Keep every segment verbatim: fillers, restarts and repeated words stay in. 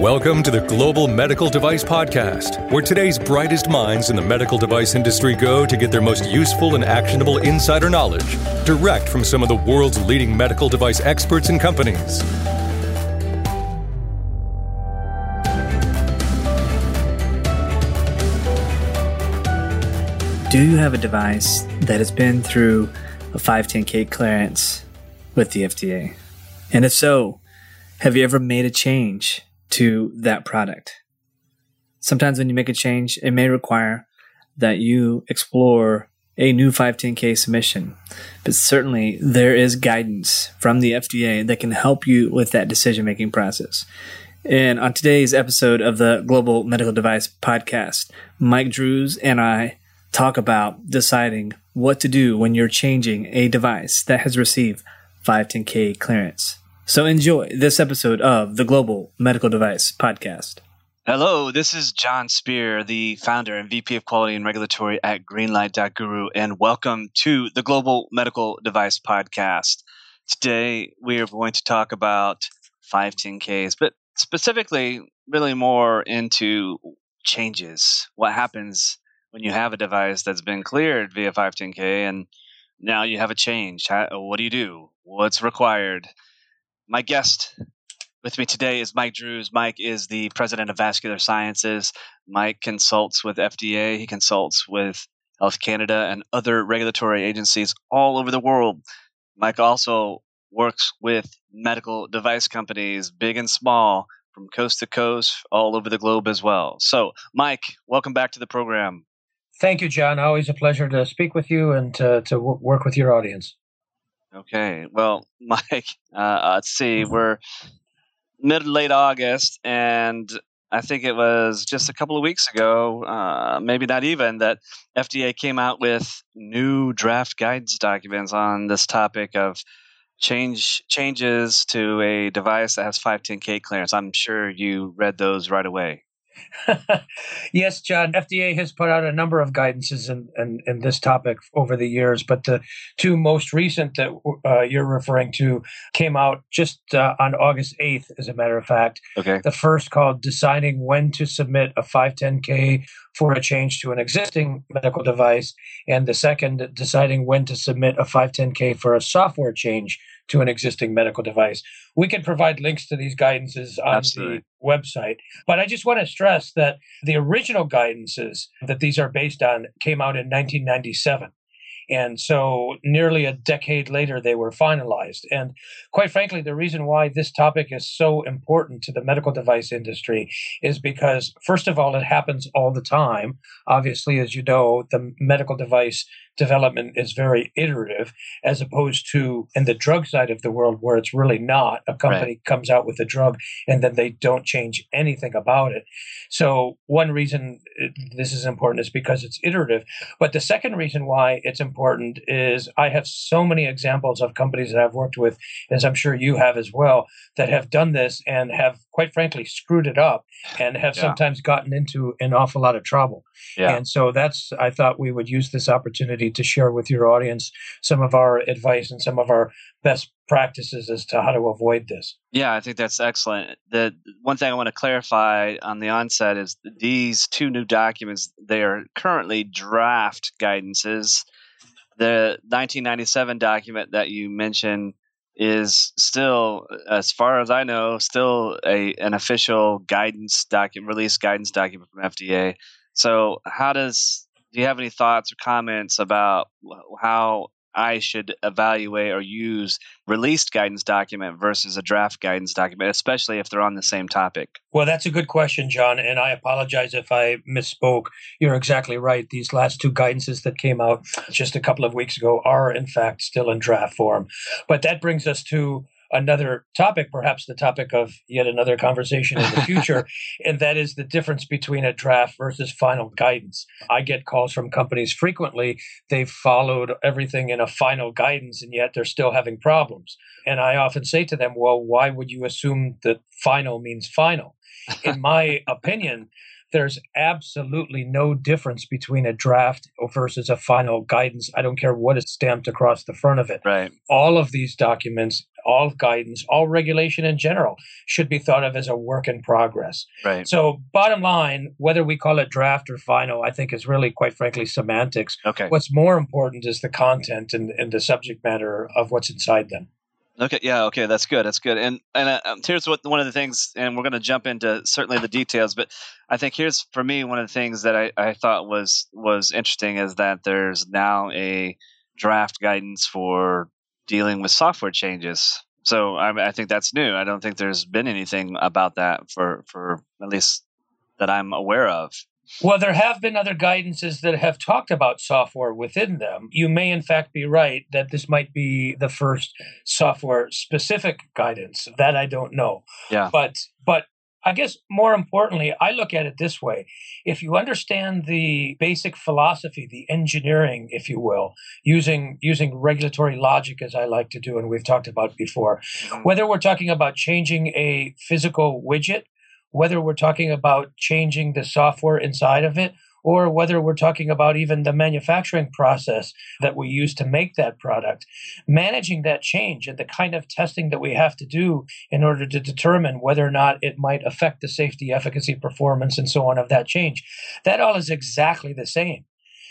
Welcome to the Global Medical Device Podcast, where today's brightest minds in the medical device industry go to get their most useful and actionable insider knowledge direct from some of the world's leading medical device experts and companies. Do you have a device that has been through a five ten k clearance with the F D A? And if so, have you ever made a change to that product? Sometimes when you make a change, it may require that you explore a new five ten k submission, but certainly there is guidance from the F D A that can help you with that decision-making process. And on today's episode of the Global Medical Device Podcast, Mike Drues and I talk about deciding what to do when you're changing a device that has received five ten k clearance. So enjoy this episode of the Global Medical Device Podcast. Hello, this is John Spear, the founder and V P of Quality and Regulatory at Greenlight dot guru, and welcome to the Global Medical Device Podcast. Today, we are going to talk about five ten k's, but specifically, really more into changes. What happens when you have a device that's been cleared via five ten k and now you have a change? How, what do you do? What's required? My guest with me today is Mike Drues. Mike is the president of Vascular Sciences. Mike consults with F D A. He consults with Health Canada and other regulatory agencies all over the world. Mike also works with medical device companies, big and small, from coast to coast, all over the globe as well. So, Mike, welcome back to the program. Thank you, John. Always a pleasure to speak with you and to, to work with your audience. Okay. Well, Mike, uh, let's see. We're mid late August, and I think it was just a couple of weeks ago, uh, maybe not even, that F D A came out with new draft guidance documents on this topic of change changes to a device that has five ten k clearance. I'm sure you read those right away. Yes, John. F D A has put out a number of guidances in, in, in this topic over the years, but the two most recent that uh, you're referring to came out just uh, on August eighth, as a matter of fact. Okay. The first called Deciding When to Submit a five ten k for a Change to an Existing Medical Device, and the second, Deciding When to Submit a five ten k for a Software Change to an Existing Medical Device. We can provide links to these guidances on Absolutely. The website, but I just want to stress that the original guidances that these are based on came out in nineteen ninety-seven. And so nearly a decade later, they were finalized. And quite frankly, the reason why this topic is so important to the medical device industry is because, first of all, it happens all the time. Obviously, as you know, the medical device development is very iterative, as opposed to in the drug side of the world where it's really not. A company right. comes out with a drug and then they don't change anything about it. So one reason it, this is important is because it's iterative. But the second reason why it's important is I have so many examples of companies that I've worked with, as I'm sure you have as well, that have done this and have, quite frankly, screwed it up and have yeah. sometimes gotten into an awful lot of trouble. Yeah. And so that's, I thought we would use this opportunity to share with your audience some of our advice and some of our best practices as to how to avoid this. Yeah, I think that's excellent. The one thing I want to clarify on the onset is these two new documents, they are currently draft guidances. The nineteen ninety-seven document that you mentioned is still, as far as I know, still a an official guidance document, release guidance document from F D A. So how does Do you have any thoughts or comments about how I should evaluate or use released guidance document versus a draft guidance document, especially if they're on the same topic? Well, that's a good question, John, and I apologize if I misspoke. You're exactly right. These last two guidances that came out just a couple of weeks ago are, in fact, still in draft form. But that brings us to another topic, perhaps the topic of yet another conversation in the future, and that is the difference between a draft versus final guidance. I get calls from companies frequently. They've followed everything in a final guidance, and yet they're still having problems. And I often say to them, well, why would you assume that final means final? In my opinion, there's absolutely no difference between a draft versus a final guidance. I don't care what is stamped across the front of it. Right. All of these documents, all guidance, all regulation in general should be thought of as a work in progress. Right. So bottom line, whether we call it draft or final, I think is really, quite frankly, semantics. Okay. What's more important is the content and, and the subject matter of what's inside them. Okay. Yeah. Okay. That's good. That's good. And and uh, here's what one of the things, and we're going to jump into certainly the details, but I think here's for me one of the things that I, I thought was was interesting is that there's now a draft guidance for dealing with software changes. So I, I think that's new. I don't think there's been anything about that for for at least that I'm aware of. Well, there have been other guidances that have talked about software within them. You may, in fact, be right that this might be the first software-specific guidance. That I don't know. Yeah. But, but I guess more importantly, I look at it this way. If you understand the basic philosophy, the engineering, if you will, using using regulatory logic, as I like to do, and we've talked about before, whether we're talking about changing a physical widget, whether we're talking about changing the software inside of it, or whether we're talking about even the manufacturing process that we use to make that product, managing that change and the kind of testing that we have to do in order to determine whether or not it might affect the safety, efficacy, performance, and so on of that change, that all is exactly the same.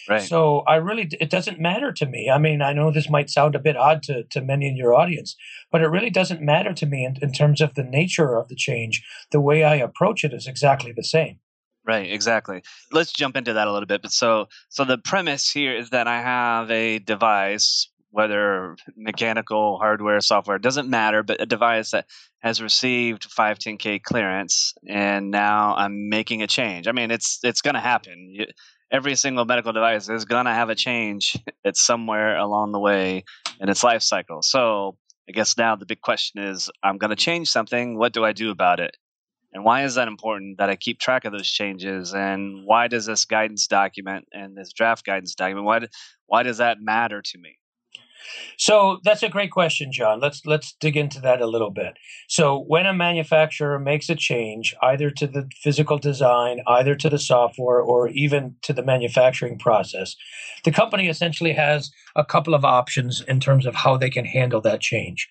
Right. So I really, it doesn't matter to me. I mean, I know this might sound a bit odd to, to many in your audience, but it really doesn't matter to me in, in terms of the nature of the change. The way I approach it is exactly the same. Right, exactly. Let's jump into that a little bit. But so, so the premise here is that I have a device, whether mechanical, hardware, software, it doesn't matter, but a device that has received five ten K clearance, and now I'm making a change. I mean, it's it's going to happen. You, Every single medical device is going to have a change. It's somewhere along the way in its life cycle. So I guess now the big question is, I'm going to change something. What do I do about it? And why is that important that I keep track of those changes? And why does this guidance document and this draft guidance document, why, why does that matter to me? So that's a great question, John. Let's let's dig into that a little bit. So when a manufacturer makes a change, either to the physical design, either to the software, or even to the manufacturing process, the company essentially has a couple of options in terms of how they can handle that change.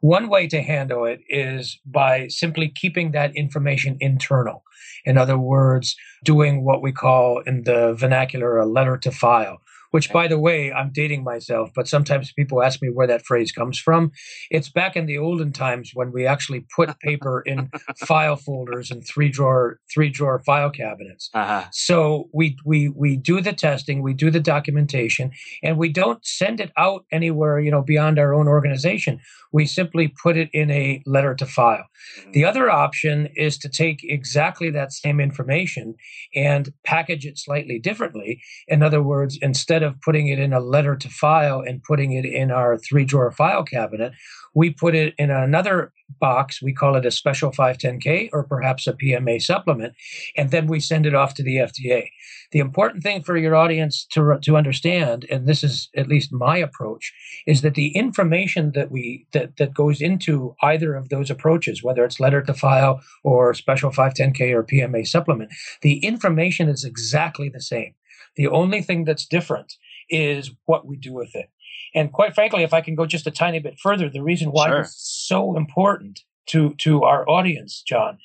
One way to handle it is by simply keeping that information internal. In other words, doing what we call in the vernacular a letter to file. Which, by the way, I'm dating myself, but sometimes people ask me where that phrase comes from. It's back in the olden times when we actually put paper in file folders and three drawer three drawer file cabinets. Uh-huh. So we we we do the testing, we do the documentation, and we don't send it out anywhere, you know, beyond our own organization. We simply put it in a letter to file. The other option is to take exactly that same information and package it slightly differently. In other words, instead of of putting it in a letter to file and putting it in our three-drawer file cabinet, we put it in another box. We call it a special five ten K or perhaps a P M A supplement, and then we send it off to the F D A. The important thing for your audience to, to understand, and this is at least my approach, is that the information that we that, that goes into either of those approaches, whether it's letter to file or special five ten K or P M A supplement, the information is exactly the same. The only thing that's different is what we do with it. And quite frankly, if I can go just a tiny bit further, the reason why sure. It's so important to, to our audience, John,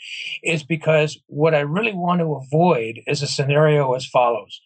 is because what I really want to avoid is a scenario as follows.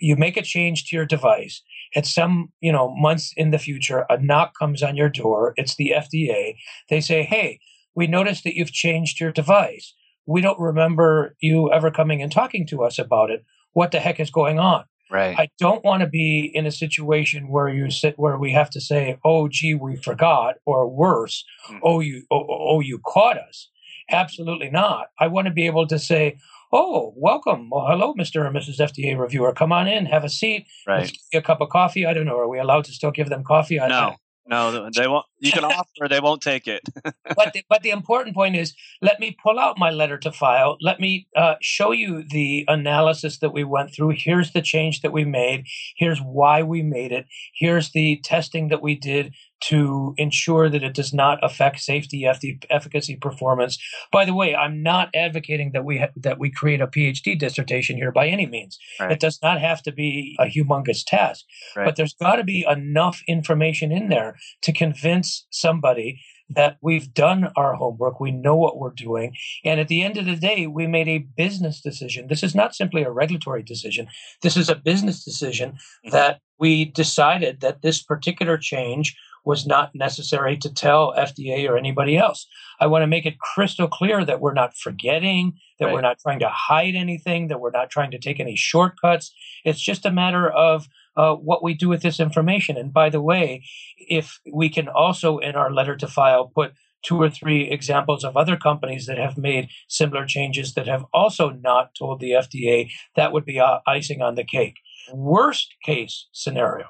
You make a change to your device. At some, you know, months in the future, a knock comes on your door. It's the F D A. They say, hey, we noticed that you've changed your device. We don't remember you ever coming and talking to us about it. What the heck is going on? Right. I don't want to be in a situation where you sit, where we have to say, "Oh, gee, we forgot," or worse, mm-hmm. "Oh, you, oh, oh, you caught us." Absolutely not. I want to be able to say, "Oh, welcome, well, hello, Mister and Missus F D A reviewer. Come on in, have a seat. Right. Let's give you a cup of coffee." I don't know. Are we allowed to still give them coffee? I no. No, they won't. You can offer, they won't take it. But the, but the important point is, let me pull out my letter to file. Let me uh, show you the analysis that we went through. Here's the change that we made. Here's why we made it. Here's the testing that we did to ensure that it does not affect safety, efficacy, performance. By the way, I'm not advocating that we ha- that we create a PhD dissertation here by any means. Right. It does not have to be a humongous task, right. But there's got to be enough information in there to convince somebody that we've done our homework, we know what we're doing, and at the end of the day, we made a business decision. This is not simply a regulatory decision. This is a business decision that we decided that this particular change was not necessary to tell F D A or anybody else. I want to make it crystal clear that we're not forgetting, that right. we're not trying to hide anything, that we're not trying to take any shortcuts. It's just a matter of Uh, what we do with this information. And by the way, if we can also in our letter to file put two or three examples of other companies that have made similar changes that have also not told the F D A, that would be uh, icing on the cake. Worst case scenario,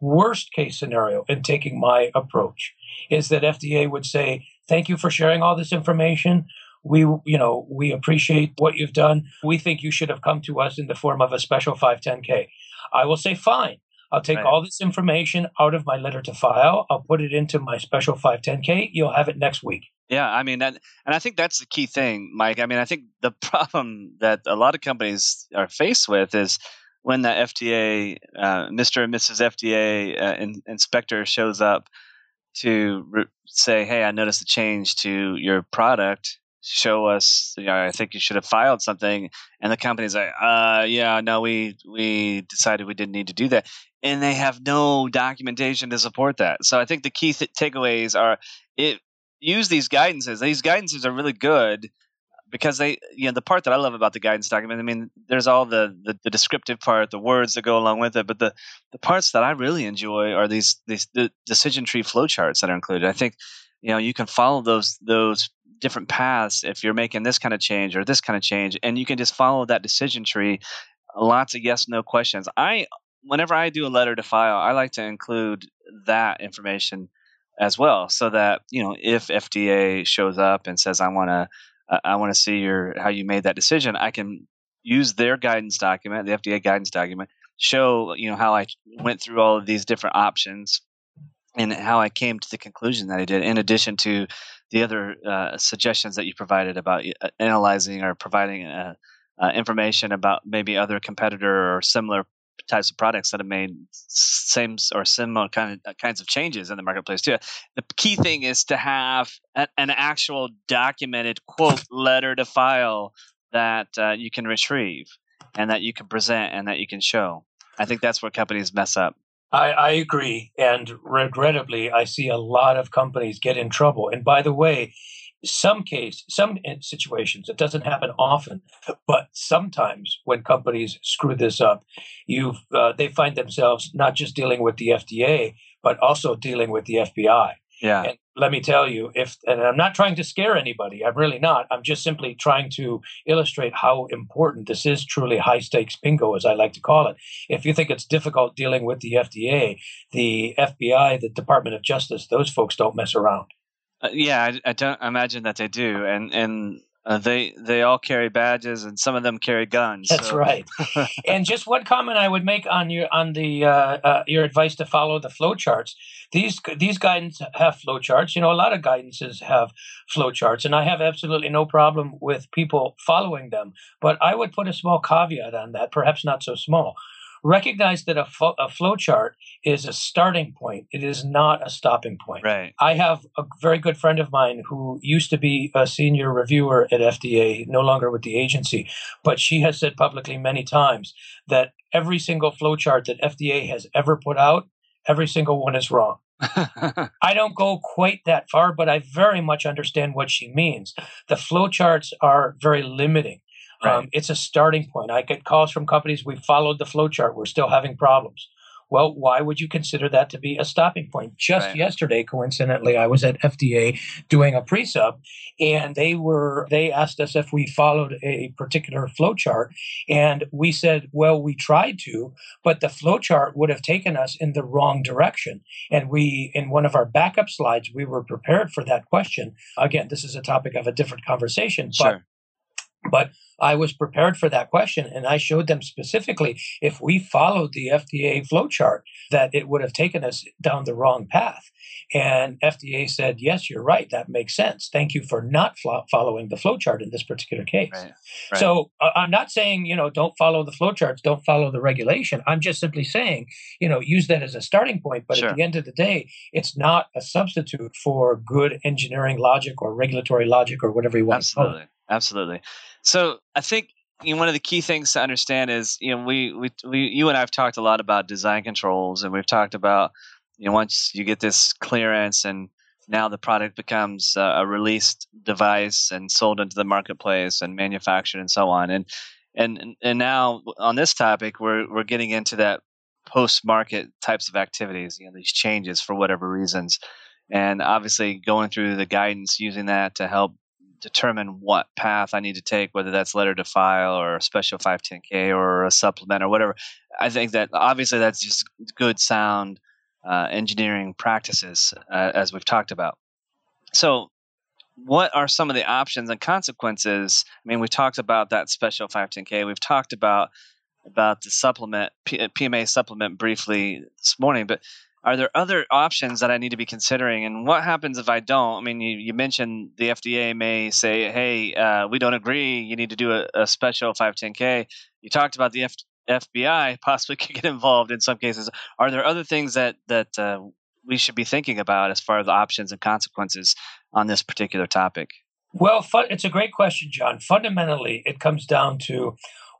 worst case scenario in taking my approach is that F D A would say, thank you for sharing all this information. We, you know, we appreciate what you've done. We think you should have come to us in the form of a special five ten K. I will say, fine, I'll take right. all this information out of my letter to file. I'll put it into my special five ten K. You'll have it next week. Yeah, I mean, and, and I think that's the key thing, Mike. I mean, I think the problem that a lot of companies are faced with is when the F D A, uh, Mister and Missus F D A uh, in, inspector shows up to re- say, hey, I noticed a change to your product. Show us, you know, I think you should have filed something. And the company's like, uh, yeah, no, we we decided we didn't need to do that. And they have no documentation to support that. So I think the key th- takeaways are it use these guidances. These guidances are really good because they, you know, the part that I love about the guidance document, I mean, there's all the, the, the descriptive part, the words that go along with it. But the, the parts that I really enjoy are these, these the decision tree flowcharts that are included. I think, you know, you can follow those those different paths if you're making this kind of change or this kind of change, and you can just follow that decision tree. Lots of yes, no questions. I, whenever I do a letter to file, I like to include that information as well, so that, you know, if F D A shows up and says, I want to, uh, I want to see your, how you made that decision, I can use their guidance document, the F D A guidance document, show, you know, how I went through all of these different options and how I came to the conclusion that I did, in addition to the other uh, suggestions that you provided about analyzing or providing uh, uh, information about maybe other competitor or similar types of products that have made same or similar kind of, kinds of changes in the marketplace too. The key thing is to have a, an actual documented, quote, letter to file that uh, you can retrieve and that you can present and that you can show. I think that's where companies mess up. I, I agree. And regrettably, I see a lot of companies get in trouble. And by the way, some case, some situations, it doesn't happen often, but sometimes when companies screw this up, you uh, they find themselves not just dealing with the F D A, but also dealing with the F B I. Yeah. And let me tell you, if, and I'm not trying to scare anybody, I'm really not. I'm just simply trying to illustrate how important this is, truly high stakes bingo, as I like to call it. If you think it's difficult dealing with the F D A, the F B I, the Department of Justice, those folks don't mess around. Uh, yeah, I, I don't imagine that they do. And, and, Uh, they they all carry badges, and some of them carry guns. That's so. Right. And just one comment I would make on your on the uh, uh, your advice to follow the flowcharts. These these guidance have flowcharts. You know, a lot of guidances have flowcharts, and I have absolutely no problem with people following them. But I would put a small caveat on that, perhaps not so small. Recognize that a, fo- a flowchart is a starting point. It is not a stopping point. Right. I have a very good friend of mine who used to be a senior reviewer at F D A, no longer with the agency, but she has said publicly many times that every single flowchart that F D A has ever put out, every single one is wrong. I don't go quite that far, but I very much understand what she means. The flowcharts are very limiting. Right. Um, it's a starting point. I get calls from companies, we followed the flowchart, we're still having problems. Well, why would you consider that to be a stopping point? Just right. yesterday, coincidentally, I was at F D A doing a pre-sub, and they were they asked us if we followed a particular flowchart, and we said, well, we tried to, but the flowchart would have taken us in the wrong direction. And we, in one of our backup slides, we were prepared for that question. Again, this is a topic of a different conversation, sure. but But I was prepared for that question, and I showed them specifically if we followed the F D A flowchart, that it would have taken us down the wrong path. And F D A said, yes, you're right. That makes sense. Thank you for not fl- following the flowchart in this particular case. Right. Right. So uh, I'm not saying, you know, don't follow the flowcharts, don't follow the regulation. I'm just simply saying, you know, use that as a starting point. But sure. At the end of the day, it's not a substitute for good engineering logic or regulatory logic or whatever you want Absolutely. to call it. Absolutely. So I think you know, one of the key things to understand is, you know, we, we, we, you and I have talked a lot about design controls, and we've talked about, you know, once you get this clearance and now the product becomes uh, a released device and sold into the marketplace and manufactured and so on. And, and, and now on this topic, we're, we're getting into that post-market types of activities, you know, these changes for whatever reasons. And obviously going through the guidance, using that to help determine what path I need to take, whether that's letter to file or a special five ten K or a supplement or whatever. I think that obviously that's just good, sound uh, engineering practices, uh, as we've talked about. So what are some of the options and consequences? I mean, we talked about that special five ten K. We've talked about about the supplement, P M A supplement briefly this morning, but are there other options that I need to be considering? And what happens if I don't? I mean, you, you mentioned the F D A may say, hey, uh, we don't agree. You need to do a, a special five ten K. You talked about the F- FBI possibly could get involved in some cases. Are there other things that, that uh, we should be thinking about as far as the options and consequences on this particular topic? Well, fun- it's a great question, John. Fundamentally, it comes down to,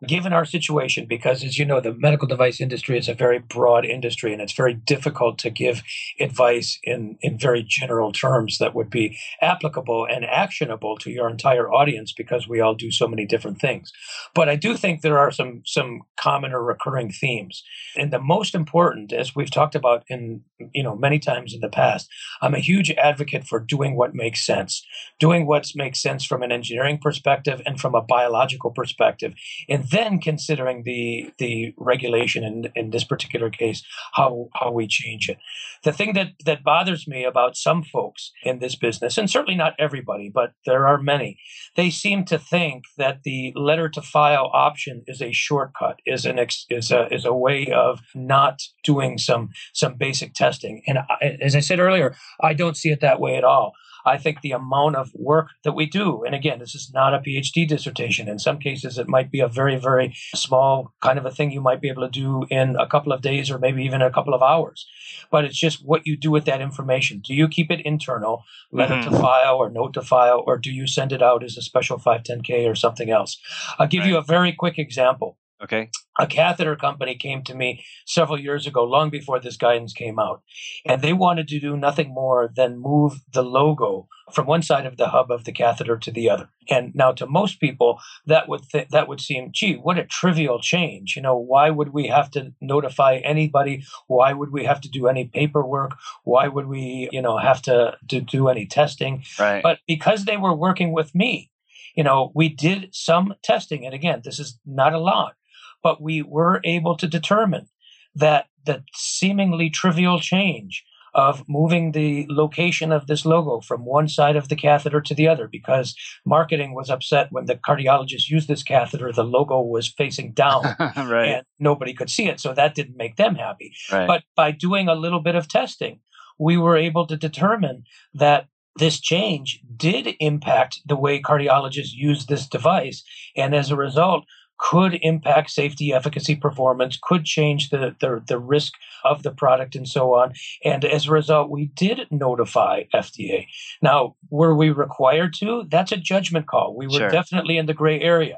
given our situation, because as you know, the medical device industry is a very broad industry and it's very difficult to give advice in, in very general terms that would be applicable and actionable to your entire audience because we all do so many different things. But I do think there are some, some common or recurring themes. And the most important, as we've talked about in, you know, many times in the past, I'm a huge advocate for doing what makes sense, doing what makes sense from an engineering perspective and from a biological perspective. And then considering the the regulation in, in this particular case, how how we change it. The thing that, that bothers me about some folks in this business, and certainly not everybody, but there are many, they seem to think that the letter to file option is a shortcut, is an ex, is a is a way of not doing some some basic testing. And I, as I said earlier, I don't see it that way at all. I think the amount of work that we do, and again, this is not a PhD dissertation. In some cases, it might be a very, very small kind of a thing you might be able to do in a couple of days or maybe even a couple of hours. But it's just what you do with that information. Do you keep it internal, letter mm-hmm. to file or note to file, or do you send it out as a special five ten K or something else? I'll give right. you a very quick example. Okay. A catheter company came to me several years ago, long before this guidance came out, and they wanted to do nothing more than move the logo from one side of the hub of the catheter to the other. And now to most people, that would th- that would seem, gee, what a trivial change. You know, why would we have to notify anybody? Why would we have to do any paperwork? Why would we, you know, have to, to do any testing? Right. But because they were working with me, you know, we did some testing. And again, this is not a lot. But we were able to determine that the seemingly trivial change of moving the location of this logo from one side of the catheter to the other, because marketing was upset when the cardiologist used this catheter, the logo was facing down right. and nobody could see it. So that didn't make them happy. Right. But by doing a little bit of testing, we were able to determine that this change did impact the way cardiologists use this device. And as a result, could impact safety, efficacy, performance, could change the, the the risk of the product and so on. And as a result, we did notify F D A. Now, were we required to? That's a judgment call. We were sure. definitely in the gray area.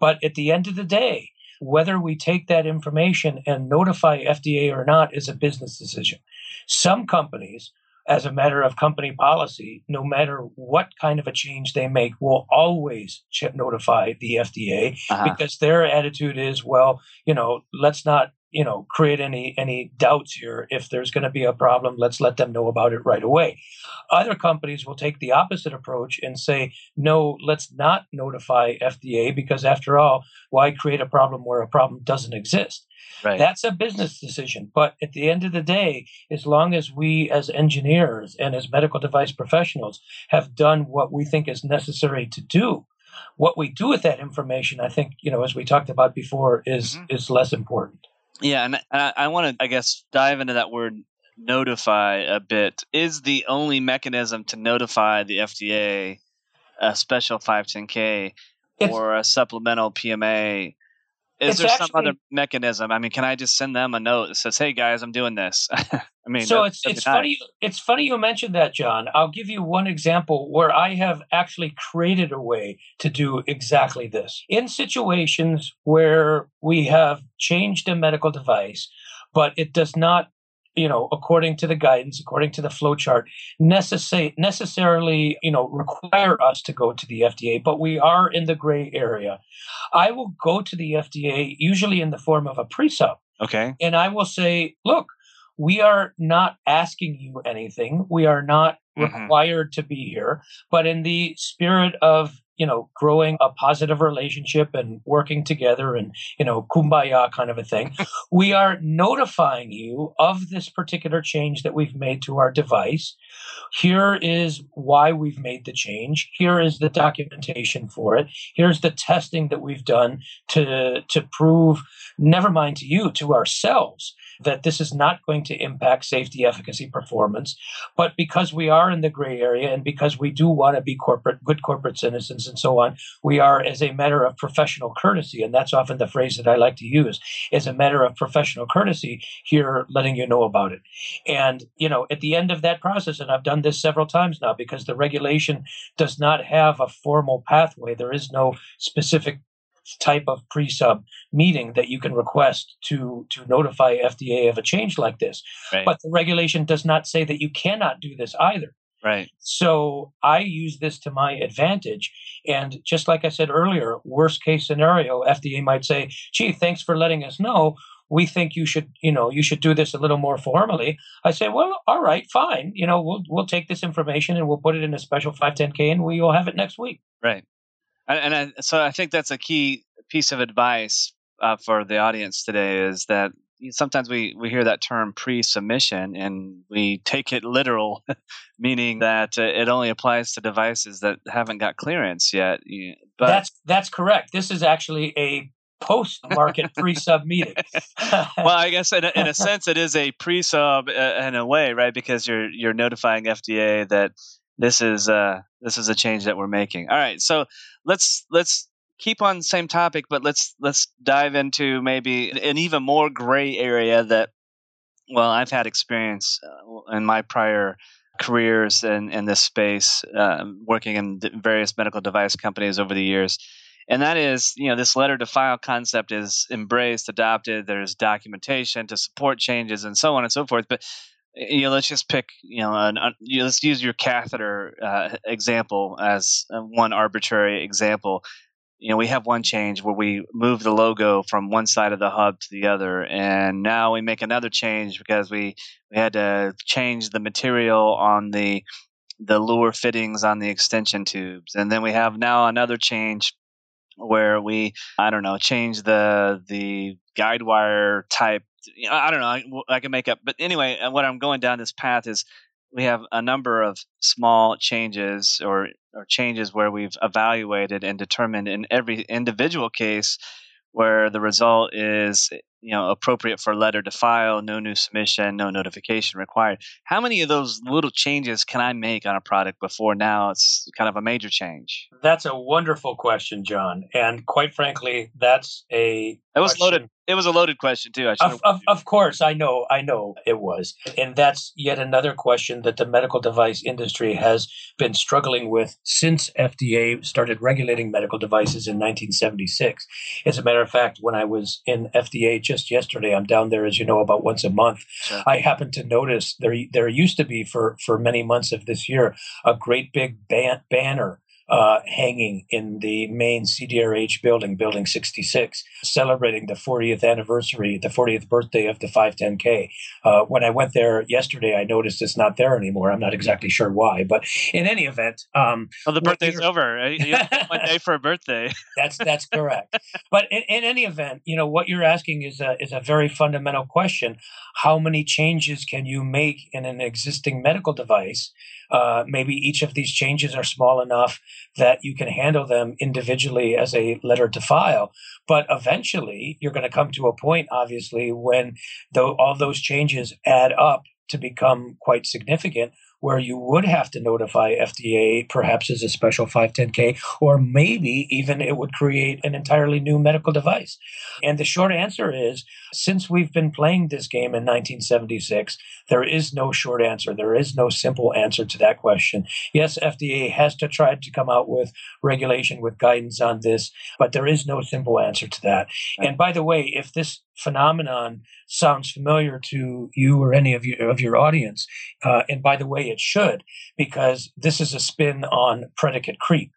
But at the end of the day, whether we take that information and notify F D A or not is a business decision. Some companies, as a matter of company policy, no matter what kind of a change they make, will always notify the F D A uh-huh. because their attitude is, well, you know, let's not, you know, create any any doubts here. If there's going to be a problem, let's let them know about it right away. Other companies will take the opposite approach and say, no, let's not notify F D A because after all, why create a problem where a problem doesn't exist? Right. That's a business decision. But at the end of the day, as long as we as engineers and as medical device professionals have done what we think is necessary to do, What we do with that information, I think, you know, as we talked about before, is mm-hmm. is less important. Yeah, and I, I want to, I guess, dive into that word notify a bit. Is the only mechanism to notify the F D A a special five ten K it's, or a supplemental P M A? Is there actually some other mechanism? I mean, can I just send them a note that says, "Hey guys, I'm doing this"? I mean, so it's it's nice. funny. It's funny you mentioned that, John. I'll give you one example where I have actually created a way to do exactly this in situations where we have changed a medical device, but it does not, you know, according to the guidance, according to the flow chart, necessarily, necessarily, you know, require us to go to the F D A, but we are in the gray area. I will go to the F D A, usually in the form of a pre-sub. Okay. And I will say, look, we are not asking you anything. We are not mm-hmm. required to be here, but in the spirit of, you know, growing a positive relationship and working together and, you know, kumbaya kind of a thing. We are notifying you of this particular change that we've made to our device. Here is why we've made the change. Here is the documentation for it. Here's the testing that we've done to, to prove, never mind to you, to ourselves, that this is not going to impact safety, efficacy, performance. But because we are in the gray area and because we do want to be corporate, good corporate citizens and so on, we are, as a matter of professional courtesy, and that's often the phrase that I like to use, as a matter of professional courtesy here, letting you know about it. And, you know, at the end of that process, and I've done this several times now because the regulation does not have a formal pathway. There is no specific type of pre-sub meeting that you can request to to notify F D A of a change like this. Right. But the regulation does not say that you cannot do this either. Right. So I use this to my advantage. And just like I said earlier, worst case scenario, F D A might say, gee, thanks for letting us know. We think you should, you know, you should do this a little more formally. I say, well, all right, fine. You know, we'll we'll take this information and we'll put it in a special five ten K and we will have it next week. Right. And I, so I think that's a key piece of advice uh, for the audience today is that sometimes we, we hear that term pre-submission and we take it literal, meaning that uh, it only applies to devices that haven't got clearance yet. But that's that's correct. This is actually a post-market pre-sub meeting. Well, I guess in a, in a sense it is a pre-sub uh, in a way, right? Because you're you're notifying F D A that this is uh this is a change that we're making. All right, so let's let's keep on the same topic, but let's let's dive into maybe an even more gray area that, well, I've had experience in my prior careers in, in this space, uh, working in various medical device companies over the years, and that is, you know, this letter to file concept is embraced, adopted. There's documentation to support changes, and so on and so forth, but. You know, let's just pick, you know, an, uh, you know let's use your catheter uh, example as one arbitrary example. You know, we have one change where we move the logo from one side of the hub to the other. And now we make another change because we, we had to change the material on the the luer fittings on the extension tubes. And then we have now another change where we, I don't know, change the the guide wire type. I don't know. I, I can make up. But anyway, what I'm going down this path is we have a number of small changes or, or changes where we've evaluated and determined in every individual case where the result is, you know, appropriate for letter to file, no new submission, no notification required. How many of those little changes can I make on a product before now it's kind of a major change? That's a wonderful question, John. And quite frankly, that's a It was question. loaded. It was a loaded question too. I of, of, of course, I know. I know it was. And that's yet another question that the medical device industry has been struggling with since F D A started regulating medical devices in nineteen seventy-six. As a matter of fact, when I was in F D A just yesterday, I'm down there, as you know, about once a month. Sure. I happened to notice there there used to be for, for many months of this year a great big ban- banner Uh, hanging in the main C D R H building, Building sixty-six, celebrating the fortieth anniversary, the fortieth birthday of the five ten K. Uh, when I went there yesterday, I noticed it's not there anymore. I'm not exactly sure why, but in any event, um, well, the birthday's over. Right? You have one day for a birthday. that's that's correct. But in, in any event, you know what you're asking is a is a very fundamental question. How many changes can you make in an existing medical device? Uh, maybe each of these changes are small enough that you can handle them individually as a letter to file. But eventually, you're going to come to a point, obviously, when though all those changes add up to become quite significant, where you would have to notify F D A, perhaps as a special five ten K, or maybe even it would create an entirely new medical device. And the short answer is, since we've been playing this game in nineteen seventy-six, there is no short answer. There is no simple answer to that question. Yes, F D A has to try to come out with regulation, with guidance on this, but there is no simple answer to that. And by the way, if this phenomenon sounds familiar to you or any of, you, of your audience, uh, and by the way, it should, because this is a spin on predicate creep,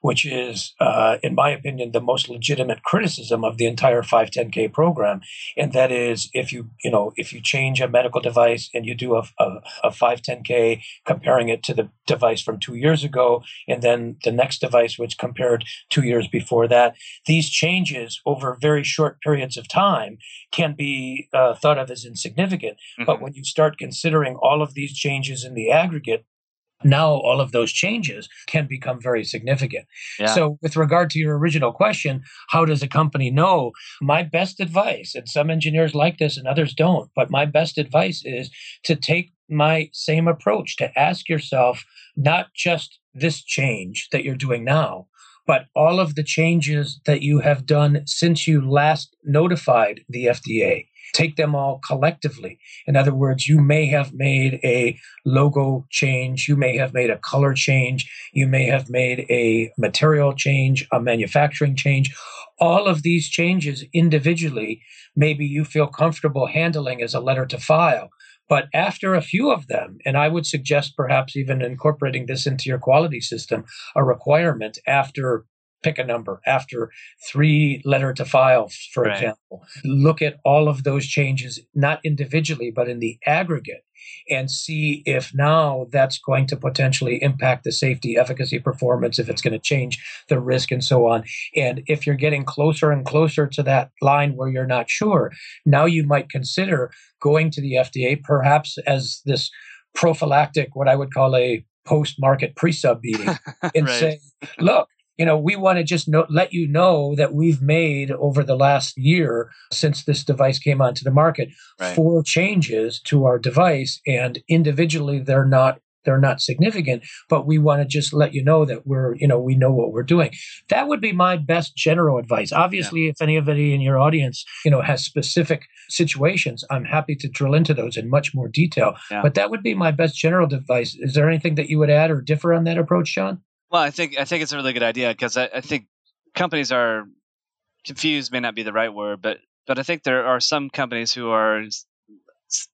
which is, uh, in my opinion, the most legitimate criticism of the entire five ten K program. And that is, if you, you know, if you change a medical device and you do a, a, a five ten K comparing it to the device from two years ago, and then the next device, which compared two years before that, these changes over very short periods of time can be uh, thought of as insignificant. Mm-hmm. But when you start considering all of these changes in the aggregate, now all of those changes can become very significant. Yeah. So with regard to your original question, how does a company know? My best advice, and some engineers like this and others don't, but my best advice is to take my same approach, to ask yourself not just this change that you're doing now, but all of the changes that you have done since you last notified the F D A. Take them all collectively. In other words, you may have made a logo change, you may have made a color change, you may have made a material change, a manufacturing change. All of these changes individually, maybe you feel comfortable handling as a letter to file. But after a few of them, and I would suggest perhaps even incorporating this into your quality system, a requirement after, pick a number, after three letter to files, for right. example, look at all of those changes, not individually, but in the aggregate, and see if now that's going to potentially impact the safety, efficacy, performance, if it's going to change the risk and so on. And if you're getting closer and closer to that line where you're not sure, now you might consider going to the F D A, perhaps as this prophylactic, what I would call a post-market pre-sub meeting, and right. say, look, you know, we want to just know, let you know that we've made over the last year since this device came onto the market, right. four changes to our device, and individually they're not they're not significant, but we want to just let you know that we're, you know, we know what we're doing. That would be my best general advice. Obviously, yeah. if anybody in your audience, you know, has specific situations, I'm happy to drill into those in much more detail. Yeah. But that would be my best general advice. Is there anything that you would add or differ on that approach, John? Well, I think I think it's a really good idea, because I, I think companies are confused, may not be the right word, but but I think there are some companies who are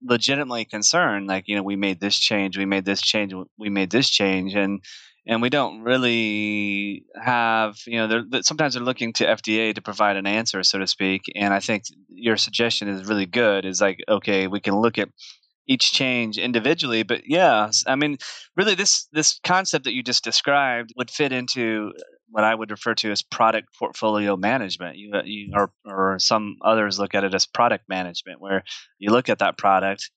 legitimately concerned, like, you know, we made this change, we made this change, we made this change, and and we don't really have, you know, they're, sometimes they're looking to F D A to provide an answer, so to speak. And I think your suggestion is really good. Is like, okay, we can look at each change individually, but yeah, I mean, really this, this concept that you just described would fit into what I would refer to as product portfolio management. You, you or, or some others look at it as product management, where you look at that product,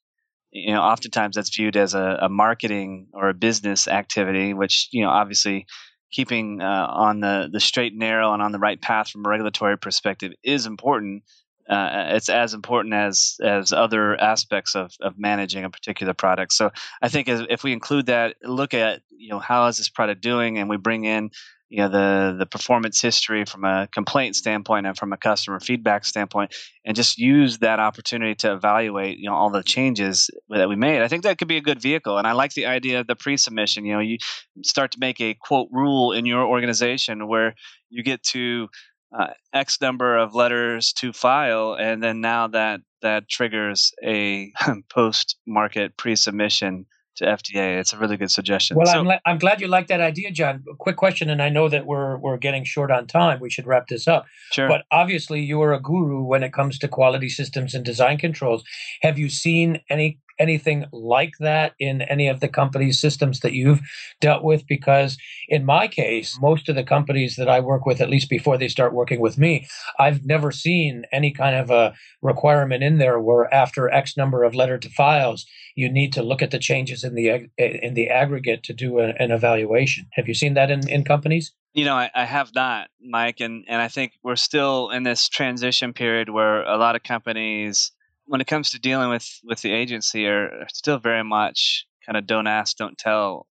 you know, oftentimes that's viewed as a, a marketing or a business activity, which, you know, obviously keeping uh, on the, the straight and narrow and on the right path from a regulatory perspective is important. Uh, it's as important as as other aspects of, of managing a particular product. So I think as, if we include that, look at, you know, how is this product doing, and we bring in, you know, the the performance history from a complaint standpoint and from a customer feedback standpoint, and just use that opportunity to evaluate, you know, all the changes that we made. I think that could be a good vehicle, and I like the idea of the pre-submission. You know, you start to make a quote rule in your organization where you get to Uh, X number of letters to file, and then now that that triggers a post-market pre-submission to F D A. It's a really good suggestion. Well, so, I'm, la- I'm glad you like that idea, John. Quick question, and I know that we're we're getting short on time. We should wrap this up. Sure. But obviously, you are a guru when it comes to quality systems and design controls. Have you seen any anything like that in any of the company's systems that you've dealt with? Because in my case, most of the companies that I work with, at least before they start working with me, I've never seen any kind of a requirement in there where after X number of letter to files, you need to look at the changes in the in the aggregate to do a, an evaluation. Have you seen that in, in companies? You know, I, I have not, Mike. And, and I think we're still in this transition period where a lot of companies, when it comes to dealing with, with the agency, are still very much kind of don't ask, don't tell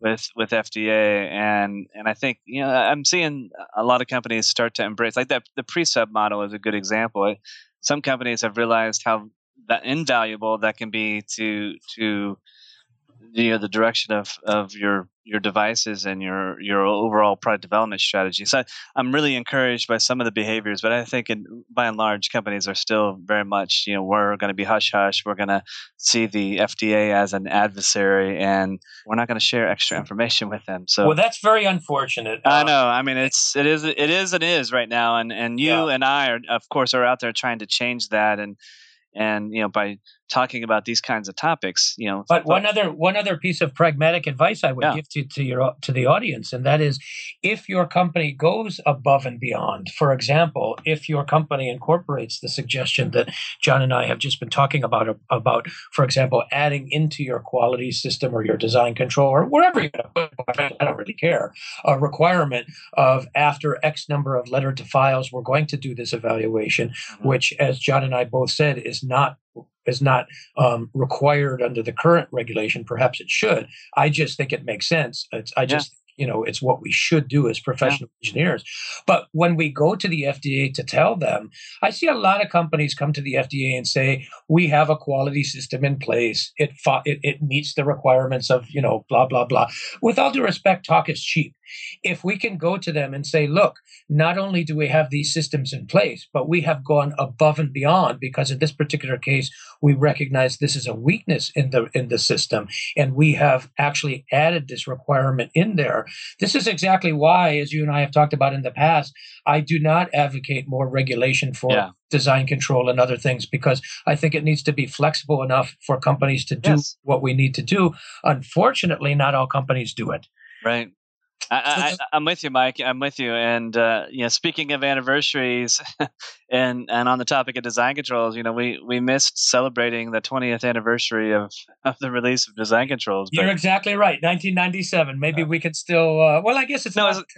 with with F D A. And and I think, you know, I'm seeing a lot of companies start to embrace, like that the pre-sub model is a good example. Some companies have realized how that invaluable that can be to to you know the direction of, of your your devices and your your overall product development strategy. So I'm really encouraged by some of the behaviors, but I think in, by and large companies are still very much, you know, we're going to be hush hush. We're going to see the F D A as an adversary, and we're not going to share extra information with them. So well, that's very unfortunate. I know. I mean, it's it is it is it is right now, and and you yeah. and I are of course are out there trying to change that, and and you know by talking about these kinds of topics, you know. But one other one other piece of pragmatic advice I would yeah. give to to your to the audience, and that is, if your company goes above and beyond, for example, if your company incorporates the suggestion that John and I have just been talking about, about for example, adding into your quality system or your design control or wherever you're going to put, I don't really care, a requirement of after X number of letter to files, we're going to do this evaluation, mm-hmm. which, as John and I both said, is not. is not um, required under the current regulation. Perhaps it should. I just think it makes sense. It's, I just, yeah. you know, it's what we should do as professional yeah. engineers. But when we go to the F D A to tell them, I see a lot of companies come to the F D A and say, we have a quality system in place. It, fa- it, it meets the requirements of, you know, blah, blah, blah. With all due respect, talk is cheap. If we can go to them and say, look, not only do we have these systems in place, but we have gone above and beyond, because in this particular case, we recognize this is a weakness in the in the system, and we have actually added this requirement in there. This is exactly why, as you and I have talked about in the past, I do not advocate more regulation for yeah. design control and other things, because I think it needs to be flexible enough for companies to do yes. what we need to do. Unfortunately, not all companies do it. Right. I, I, I'm with you, Mike. I'm with you. And, uh, you know, speaking of anniversaries and, and on the topic of design controls, you know, we, we missed celebrating the twentieth anniversary of, of the release of design controls. But, you're exactly right. nineteen ninety-seven. Maybe uh, we could still, uh, well, I guess it's no, not. It was,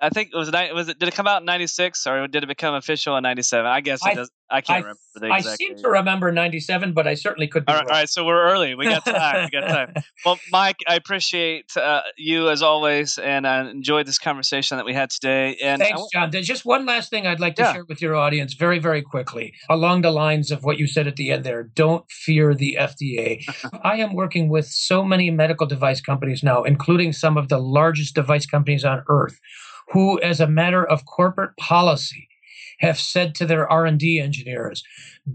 I think it was, was it, did it come out in ninety-six, or did it become official in ninety-seven? I guess it does. I can't I, remember the exact I seem date. to remember ninety-seven, but I certainly could be all right, wrong. All right, so we're early. We got time. we got time. Well, Mike, I appreciate uh, you as always, and I enjoyed this conversation that we had today. And thanks, I, John. There's just one last thing I'd like to yeah. share with your audience very, very quickly, along the lines of what you said at the end there. Don't fear the F D A. I am working with so many medical device companies now, including some of the largest device companies on earth, who, as a matter of corporate policy, have said to their R and D engineers,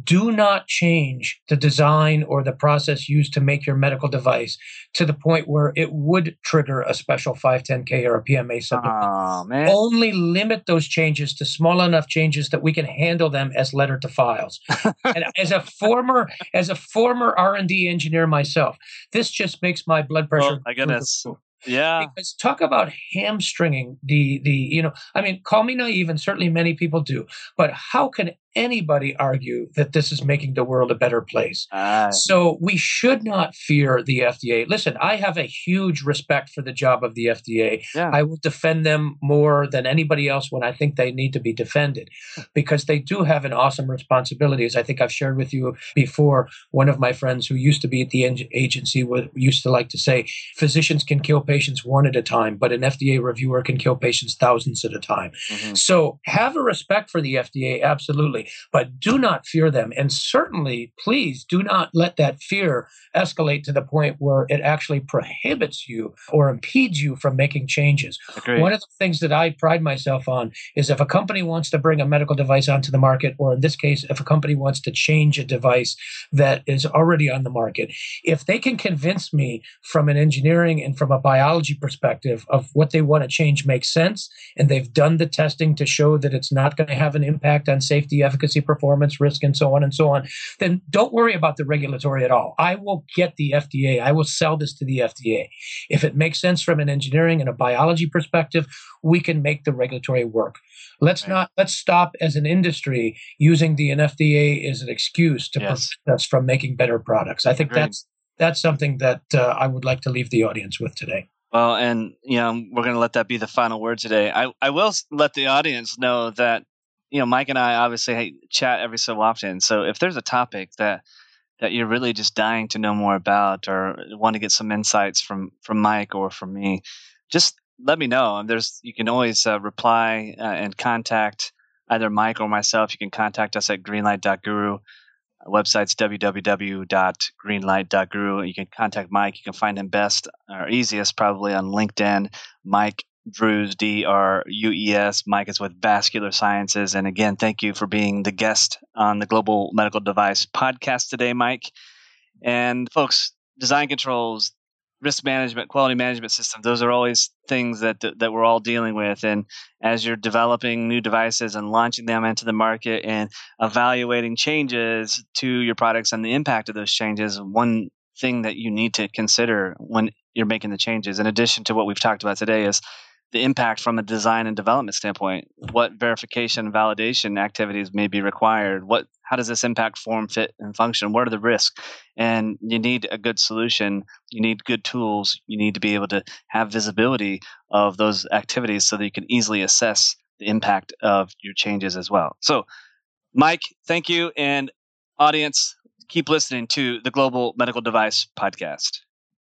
do not change the design or the process used to make your medical device to the point where it would trigger a special five ten K or a P M A submission. Oh, only limit those changes to small enough changes that we can handle them as letter to files. And as a former as a former R and D engineer myself, this just makes my blood pressure. Oh, my goodness. Yeah. Because talk about hamstringing the, the, you know, I mean, call me naive, and certainly many people do, but how can anybody argue that this is making the world a better place? Uh, so we should not fear the F D A. Listen, I have a huge respect for the job of the F D A. Yeah. I will defend them more than anybody else when I think they need to be defended, because they do have an awesome responsibility. As I think I've shared with you before, one of my friends who used to be at the agency was, used to like to say, physicians can kill patients one at a time, but an F D A reviewer can kill patients thousands at a time. Mm-hmm. So have a respect for the F D A, absolutely. But do not fear them. And certainly, please do not let that fear escalate to the point where it actually prohibits you or impedes you from making changes. Agreed. One of the things that I pride myself on is, if a company wants to bring a medical device onto the market, or in this case, if a company wants to change a device that is already on the market, if they can convince me from an engineering and from a biology perspective of what they want to change makes sense, and they've done the testing to show that it's not going to have an impact on safety, efficacy, efficacy, performance, risk, and so on and so on, then don't worry about the regulatory at all. I will get the F D A. I will sell this to the F D A. If it makes sense from an engineering and a biology perspective, we can make the regulatory work. Let's right. not, let's stop as an industry using the F D A as an excuse to yes. prevent us from making better products. I think Agreed. that's that's something that uh, I would like to leave the audience with today. Well, and you know, we're going to let that be the final word today. I, I will let the audience know that, you know, Mike and I obviously chat every so often. So if there's a topic that that you're really just dying to know more about or want to get some insights from, from Mike or from me, just let me know. And there's you can always uh, reply uh, and contact either Mike or myself. You can contact us at greenlight dot guru. Our website's w w w dot greenlight dot guru. You can contact Mike. You can find him best or easiest probably on LinkedIn. Mike Drues, D R U E S. Mike is with Vascular Sciences. And again, thank you for being the guest on the Global Medical Device Podcast today, Mike. And folks, design controls, risk management, quality management systems, those are always things that that we're all dealing with. And as you're developing new devices and launching them into the market and evaluating changes to your products and the impact of those changes, one thing that you need to consider when you're making the changes, in addition to what we've talked about today, is the impact from a design and development standpoint. What verification and validation activities may be required? What, how does this impact form, fit, and function? What are the risks? And you need a good solution. You need good tools. You need to be able to have visibility of those activities so that you can easily assess the impact of your changes as well. So, Mike, thank you. And audience, keep listening to the Global Medical Device Podcast.